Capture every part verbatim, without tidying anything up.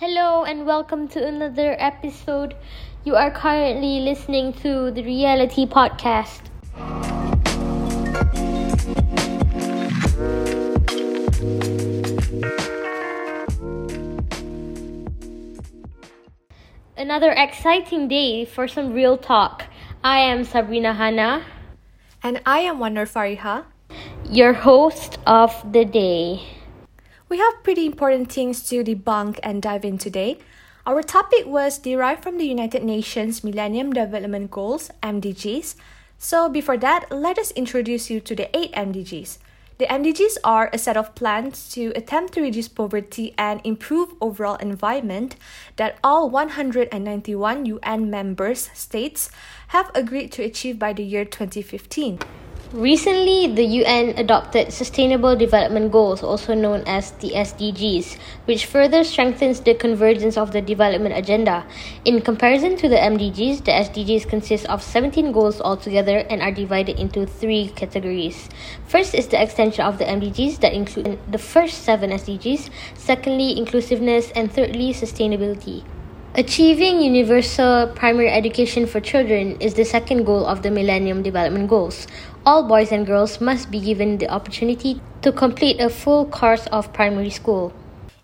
Hello and welcome to another episode. You are currently listening to The Reality Podcast. Another exciting day for some real talk. I am Sabrina Hana. And I am Wanner Fariha, your host of the day. We have pretty important things to debunk and dive in today. Our topic was derived from the United Nations Millennium Development Goals, M D Gs. So before that, let us introduce you to the eight M D Gs. The M D Gs are a set of plans to attempt to reduce poverty and improve overall environment that all one hundred ninety-one U N members states have agreed to achieve by the year twenty fifteen. Recently, the U N adopted Sustainable Development Goals, also known as the S D Gs, which further strengthens the convergence of the development agenda. In comparison to the M D Gs, the S D Gs consist of seventeen goals altogether and are divided into three categories. First is the extension of the M D Gs that include the first seven S D Gs, secondly, inclusiveness, and thirdly, sustainability. Achieving universal primary education for children is the second goal of the Millennium Development Goals. All boys and girls must be given the opportunity to complete a full course of primary school.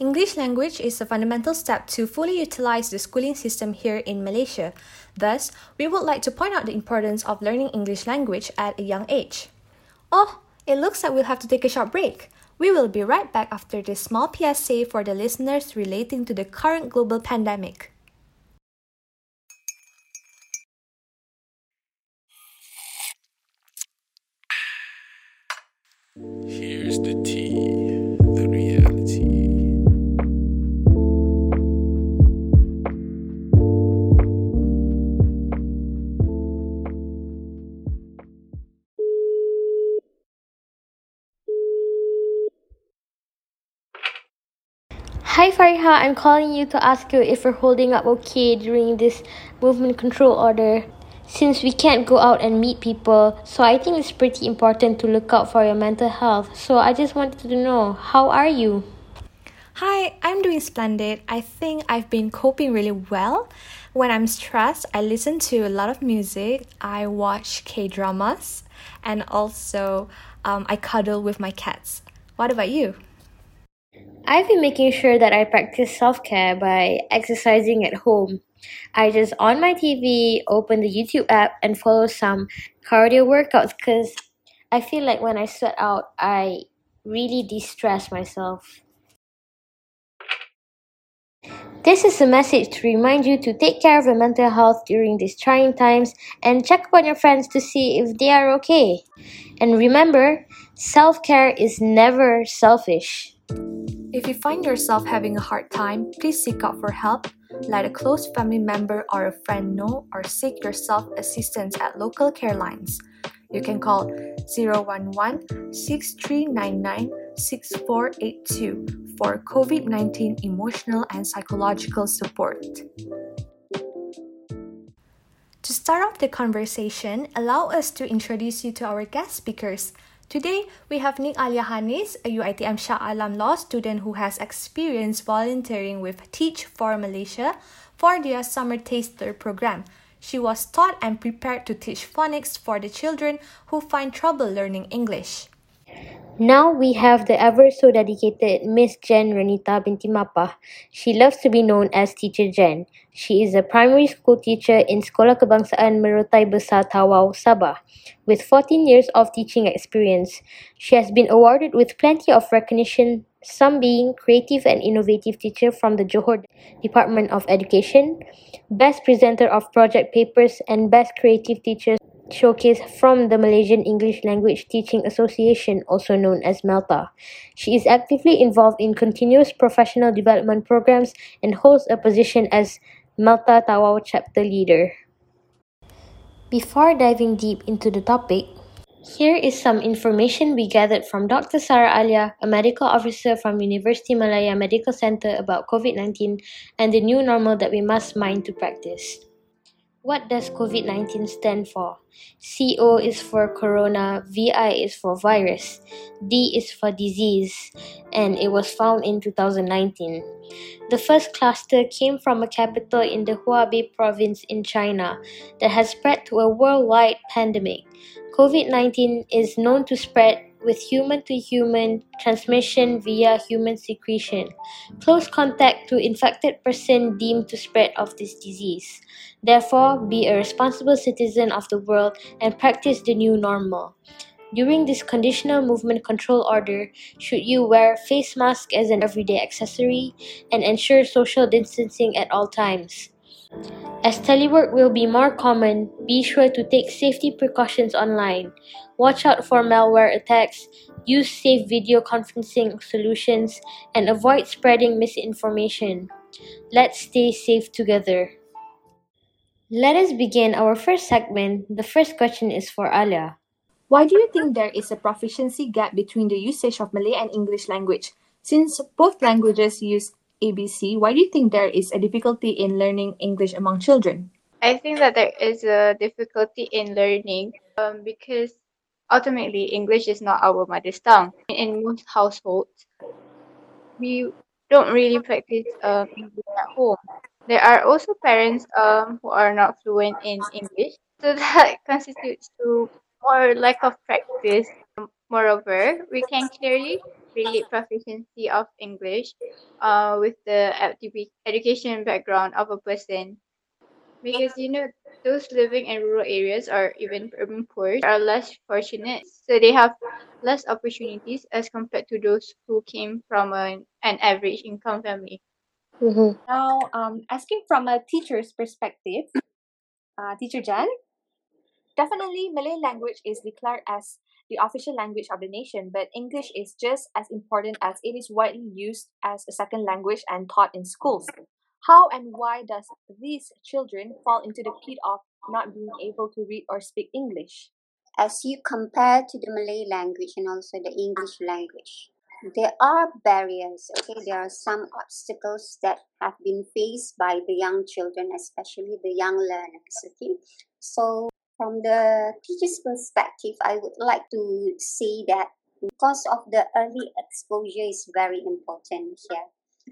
English language is a fundamental step to fully utilize the schooling system here in Malaysia. Thus, we would like to point out the importance of learning English language at a young age. Oh, it looks like we'll have to take a short break. We will be right back after this small P S A for the listeners relating to the current global pandemic. Here's the tea, the reality. Hi Fariha, I'm calling you to ask you if we're holding up okay during this movement control order. Since we can't go out and meet people, so I think it's pretty important to look out for your mental health. So I just wanted to know, how are you? Hi, I'm doing splendid. I think I've been coping really well. When I'm stressed, I listen to a lot of music. I watch K-dramas. And also, um, I cuddle with my cats. What about you? I've been making sure that I practice self-care by exercising at home. I just on my T V, open the YouTube app and follow some cardio workouts because I feel like when I sweat out, I really de-stress myself. This is a message to remind you to take care of your mental health during these trying times and check upon your friends to see if they are okay. And remember, self-care is never selfish. If you find yourself having a hard time, please seek out for help. Let a close family member or a friend know or seek yourself assistance at local care lines. You can call zero one one, six three nine nine, six four eight two for COVID nineteen emotional and psychological support. To start off the conversation, allow us to introduce you to our guest speakers. Today, we have Nik Alia Hanis, a U I T M Shah Alam Law student who has experience volunteering with Teach for Malaysia for their Summer Taster program. She was taught and prepared to teach phonics for the children who find trouble learning English. Now we have the ever so dedicated Miss Jen Renita Binti Mapah. She loves to be known as Teacher Jen. She is a primary school teacher in Sekolah Kebangsaan Merotai Besar Tawau, Sabah, with fourteen years of teaching experience. She has been awarded with plenty of recognition, some being Creative and Innovative Teacher from the Johor Department of Education, Best Presenter of Project Papers, and Best Creative Teacher Showcase from the Malaysian English Language Teaching Association, also known as MALTA. She is actively involved in continuous professional development programs and holds a position as MALTA Tawau Chapter Leader. Before diving deep into the topic, here is some information we gathered from Doctor Sara Alia, a medical officer from University Malaya Medical Centre about COVID nineteen and the new normal that we must mind to practice. What does COVID nineteen stand for? C O is for corona, V I is for virus, D is for disease, and it was found in two thousand nineteen. The first cluster came from a capital in the Hubei province in China that has spread to a worldwide pandemic. COVID nineteen is known to spread with human-to-human transmission via human secretion, close contact to infected person deemed to spread of this disease. Therefore, be a responsible citizen of the world and practice the new normal. During this conditional movement control order, should you wear face mask as an everyday accessory and ensure social distancing at all times. As telework will be more common, be sure to take safety precautions online. Watch out for malware attacks, use safe video conferencing solutions, and avoid spreading misinformation. Let's stay safe together. Let us begin our first segment. The first question is for Alia. Why do you think there is a proficiency gap between the usage of Malay and English language? Since both languages use A B C, why do you think there is a difficulty in learning English among children? I think that there is a difficulty in learning um, because ultimately English is not our mother tongue. In most households, we don't really practice um, English at home. There are also parents um, who are not fluent in English, so that constitutes to more lack of practice. Moreover, we can clearly relate proficiency of English uh, with the education background of a person, because you know those living in rural areas or even urban poor are less fortunate, so they have less opportunities as compared to those who came from an, an average income family. Mm-hmm. Now, um, asking from a teacher's perspective, uh, Teacher Jan, definitely Malay language is declared as the official language of the nation, but English is just as important as it is widely used as a second language and taught in schools. How and why does these children fall into the pit of not being able to read or speak English? As you compare to the Malay language and also the English language, there are barriers, okay? There are some obstacles that have been faced by the young children, especially the young learners, okay? So, from the teacher's perspective, I would like to say that because of the early exposure is very important here.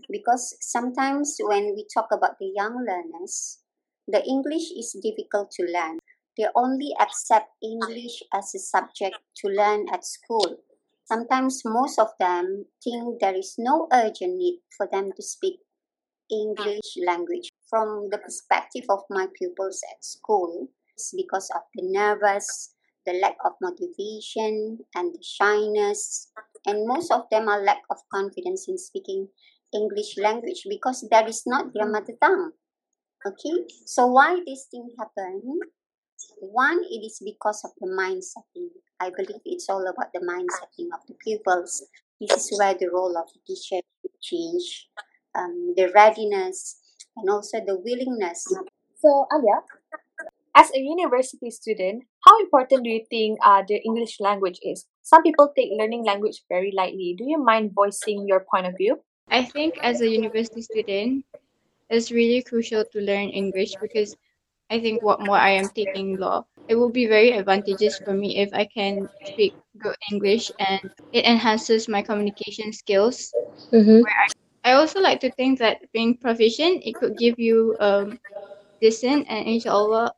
Because sometimes when we talk about the young learners, the English is difficult to learn. They only accept English as a subject to learn at school. Sometimes most of them think there is no urgent need for them to speak English language. From the perspective of my pupils at school, because of the nervous, the lack of motivation, and the shyness. And most of them are lack of confidence in speaking English language because that is not their mother tongue. Okay? So why this thing happen? One, it is because of the mind setting. I believe it's all about the mind setting of the pupils. This is where the role of the teacher should change, um, the readiness, and also the willingness. So, Alia, as a university student, how important do you think uh, the English language is? Some people take learning language very lightly. Do you mind voicing your point of view? I think as a university student, it's really crucial to learn English because I think what more I am taking law, it will be very advantageous for me if I can speak good English and it enhances my communication skills. Mm-hmm. Where I, I also like to think that being proficient, it could give you um, decent and inshallah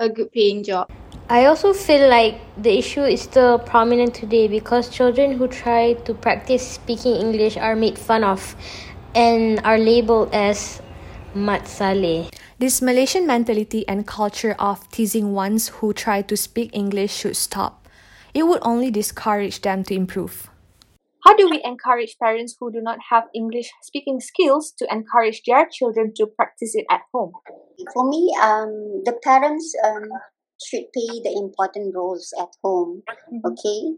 a good paying job. I also feel like the issue is still prominent today because children who try to practice speaking English are made fun of and are labeled as mat saleh. This Malaysian mentality and culture of teasing ones who try to speak English should stop. It would only discourage them to improve. How do we encourage parents who do not have English speaking skills to encourage their children to practice it at home? For me, um, the parents um, should play the important roles at home, okay?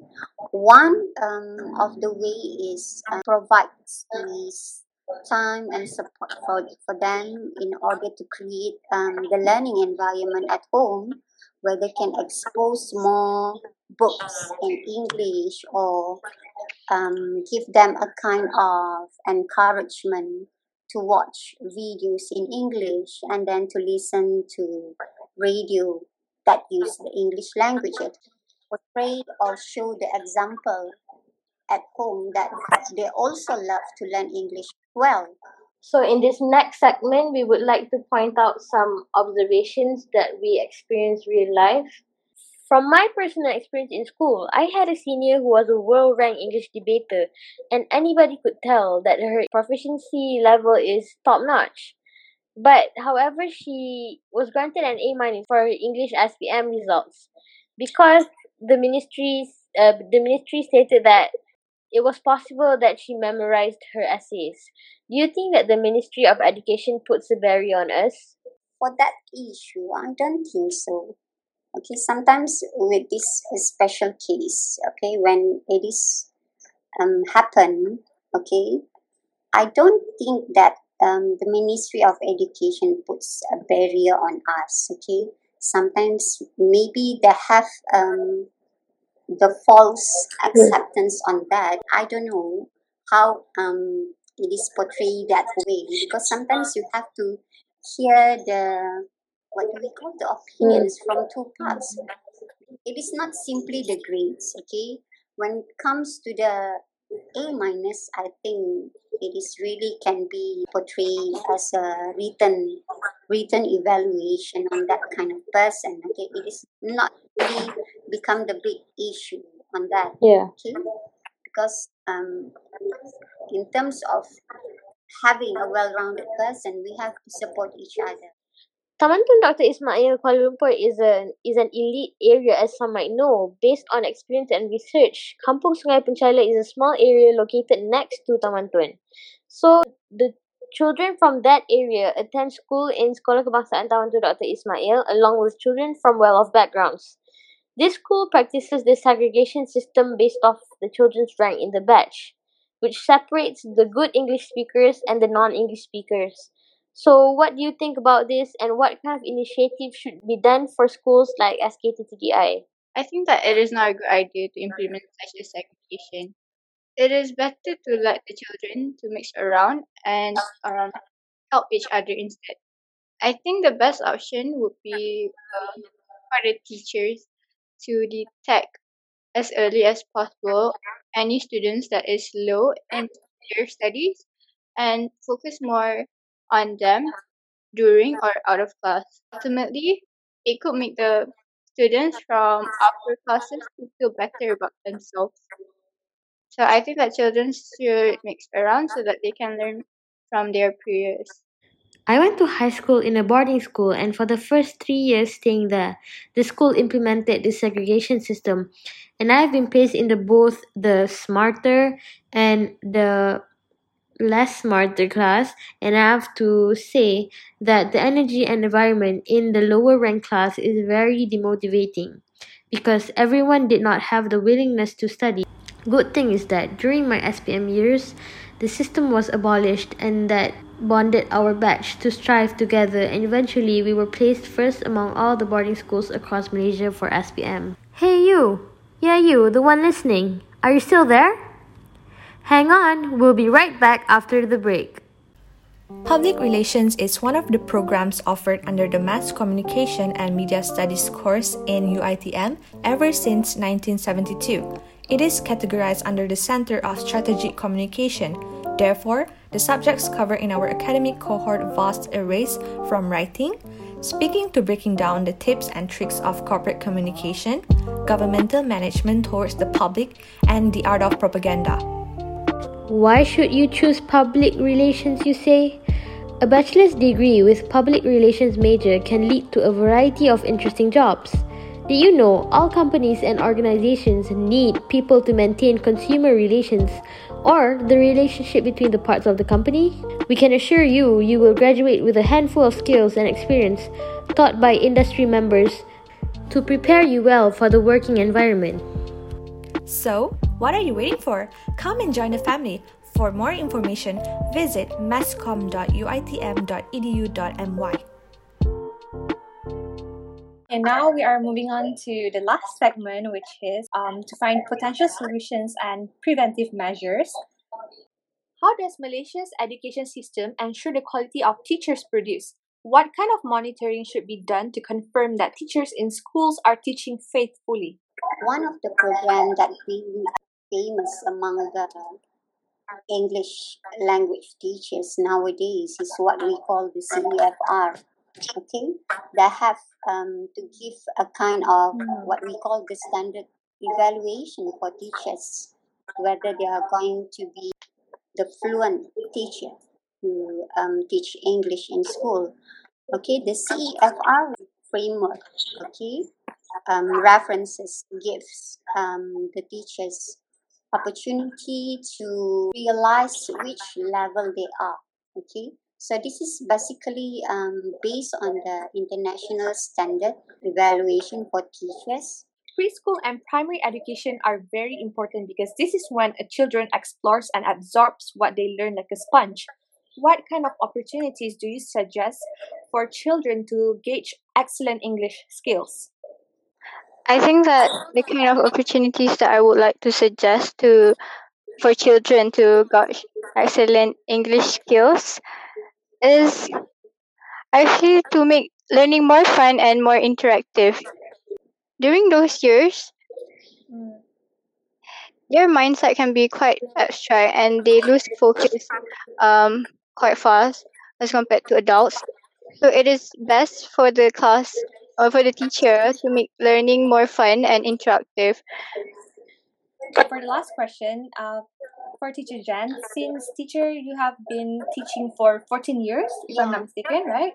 One um, of the way is uh, provide space, time and support for, for them in order to create um, the learning environment at home where they can expose more books in English or um, give them a kind of encouragement to watch videos in English and then to listen to radio that use the English language, portray or show the example at home that they also love to learn English well. So in this next segment, we would like to point out some observations that we experience real life. From my personal experience in school, I had a senior who was a world-ranked English debater, and anybody could tell that her proficiency level is top-notch. But, however, she was granted an A- for her English S P M results because the ministry, uh, the ministry stated that it was possible that she memorized her essays. Do you think that the Ministry of Education puts a barrier on us? For that issue, I don't think so. Okay, sometimes with this special case, okay, when it is um happen, okay, I don't think that Um, the Ministry of Education puts a barrier on us, okay? Sometimes maybe they have um, the false acceptance on that. I don't know how um, it is portrayed that way, because sometimes you have to hear the, what do we call, the opinions from two parts. It is not simply the grades, okay? When it comes to the A minus, I think it is really can be portrayed as a written written evaluation on that kind of person. Okay, it is not really become the big issue on that. Yeah. Okay, because um, in terms of having a well-rounded person, we have to support each other. Taman Tun Doctor Ismail, Kuala Lumpur is, a, is an elite area, as some might know. Based on experience and research, Kampung Sungai Penchala is a small area located next to Taman Tun. So, the children from that area attend school in Sekolah Kebangsaan Taman Tun Doctor Ismail along with children from well-off backgrounds. This school practices the segregation system based off the children's rank in the batch, which separates the good English speakers and the non-English speakers. So, what do you think about this, and what kind of initiative should be done for schools like S K T T D I? I think that it is not a good idea to implement such a segregation. It is better to let the children to mix around and um, help each other instead. I think the best option would be um, for the teachers to detect as early as possible any students that is low in their studies and focus more on them during or out of class. Ultimately, it could make the students from upper classes to feel better about themselves. So I think that children should mix around so that they can learn from their peers. I went to high school in a boarding school, and for the first three years staying there, the school implemented the segregation system, and I've been placed in the both the smarter and the less smarter class, and I have to say that the energy and environment in the lower rank class is very demotivating because everyone did not have the willingness to study. Good thing is that during my S P M years, the system was abolished, and that bonded our batch to strive together, and eventually we were placed first among all the boarding schools across Malaysia for S P M. Hey you! Yeah you, the one listening. Are you still there? Hang on, we'll be right back after the break. Public Relations is one of the programs offered under the Mass Communication and Media Studies course in U I T M ever since nineteen seventy-two. It is categorized under the Center of Strategic Communication. Therefore, the subjects covered in our academic cohort vast arrays from writing, speaking to breaking down the tips and tricks of corporate communication, governmental management towards the public, and the art of propaganda. Why should you choose public relations, you say? A bachelor's degree with public relations major can lead to a variety of interesting jobs. Did you know all companies and organizations need people to maintain consumer relations or the relationship between the parts of the company? We can assure you, you will graduate with a handful of skills and experience taught by industry members to prepare you well for the working environment. So, what are you waiting for? Come and join the family. For more information, visit masscom dot u i t m dot e d u dot m y. And now we are moving on to the last segment, which is um, to find potential solutions and preventive measures. How does Malaysia's education system ensure the quality of teachers produced? What kind of monitoring should be done to confirm that teachers in schools are teaching faithfully? One of the programs that been famous among the English language teachers nowadays is what we call the C E F R. Okay, they have um, to give a kind of what we call the standard evaluation for teachers, whether they are going to be the fluent teacher to um, teach English in school. Okay, the C E F R framework, okay, um, references, gives um, the teachers opportunity to realize which level they are, okay. So this is basically um, based on the international standard evaluation for teachers. Preschool and primary education are very important because this is when a children explores and absorbs what they learn like a sponge. What kind of opportunities do you suggest for children to gauge excellent English skills? I think that the kind of opportunities that I would like to suggest to for children to gauge excellent English skills is actually to make learning more fun and more interactive. During those years, their mindset can be quite abstract and they lose focus um, quite fast as compared to adults. So it is best for the class or for the teacher to make learning more fun and interactive. For the last question, uh, for Teacher Jen, since teacher you have been teaching for fourteen years, if I'm not mistaken, right?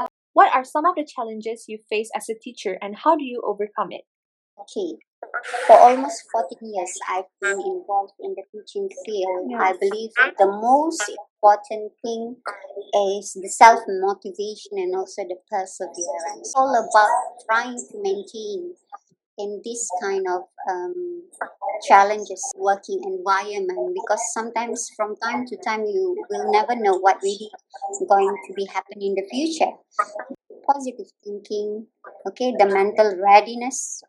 Uh, what are some of the challenges you face as a teacher and how do you overcome it? Okay, for almost fourteen years, I've been involved in the teaching field. Yes. I believe the most important thing is the self-motivation and also the perseverance. It's all about trying to maintain in this kind of um, challenges, working environment, because sometimes from time to time you will never know what really is going to be happening in the future. Positive thinking, okay, the mental readiness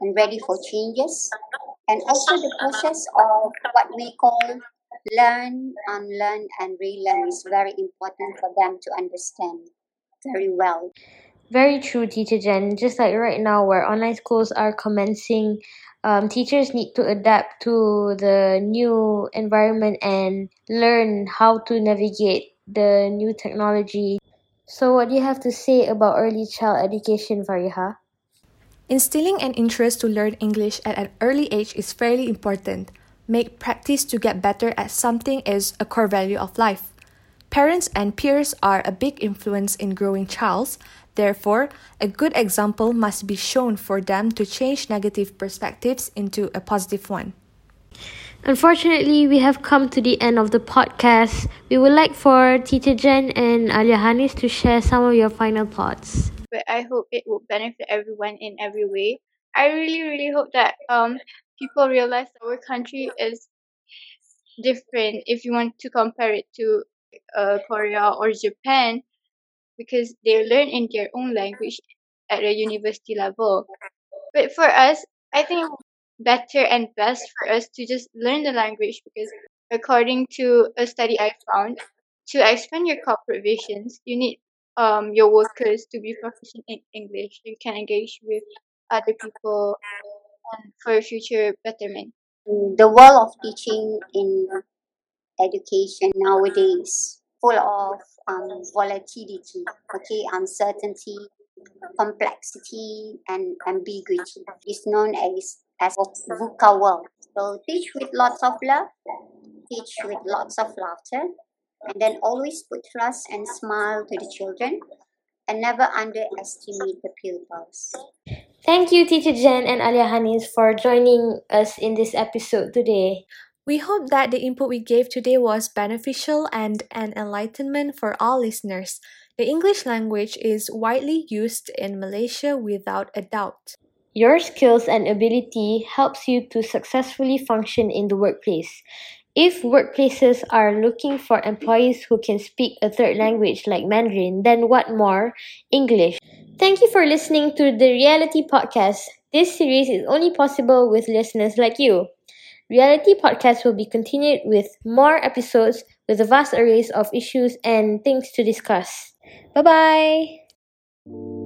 and ready for changes, and also the process of what we call learn, unlearn and relearn is very important for them to understand very well. Very true, Teacher Jen. Just like right now where online schools are commencing, um, teachers need to adapt to the new environment and learn how to navigate the new technology. So what do you have to say about early child education, Fariha? Instilling an interest to learn English at an early age is fairly important. Make practice to get better at something is a core value of life. Parents and peers are a big influence in growing childs. Therefore, a good example must be shown for them to change negative perspectives into a positive one. Unfortunately, we have come to the end of the podcast. We would like for Teacher Jen and Alia Hanis to share some of your final thoughts. But I hope it will benefit everyone in every way. I really, really hope that um people realize our country is different if you want to compare it to uh, Korea or Japan, because they learn in their own language at a university level. But for us, I think better and best for us to just learn the language, because according to a study I found, to expand your corporate visions, you need um your workers to be proficient in English. You can engage with other people and for future betterment. The world of teaching in education nowadays full of um, volatility, okay, uncertainty, complexity, and ambiguity. It's known as, as a VUCA world. So teach with lots of love, teach with lots of laughter, and then always put trust and smile to the children, and never underestimate the pupils. Thank you, Teacher Jen and Alia Hanis, for joining us in this episode today. We hope that the input we gave today was beneficial and an enlightenment for all listeners. The English language is widely used in Malaysia without a doubt. Your skills and ability helps you to successfully function in the workplace. If workplaces are looking for employees who can speak a third language like Mandarin, then what more? English. Thank you for listening to The Reality Podcast. This series is only possible with listeners like you. Reality Podcast will be continued with more episodes with a vast array of issues and things to discuss. Bye-bye.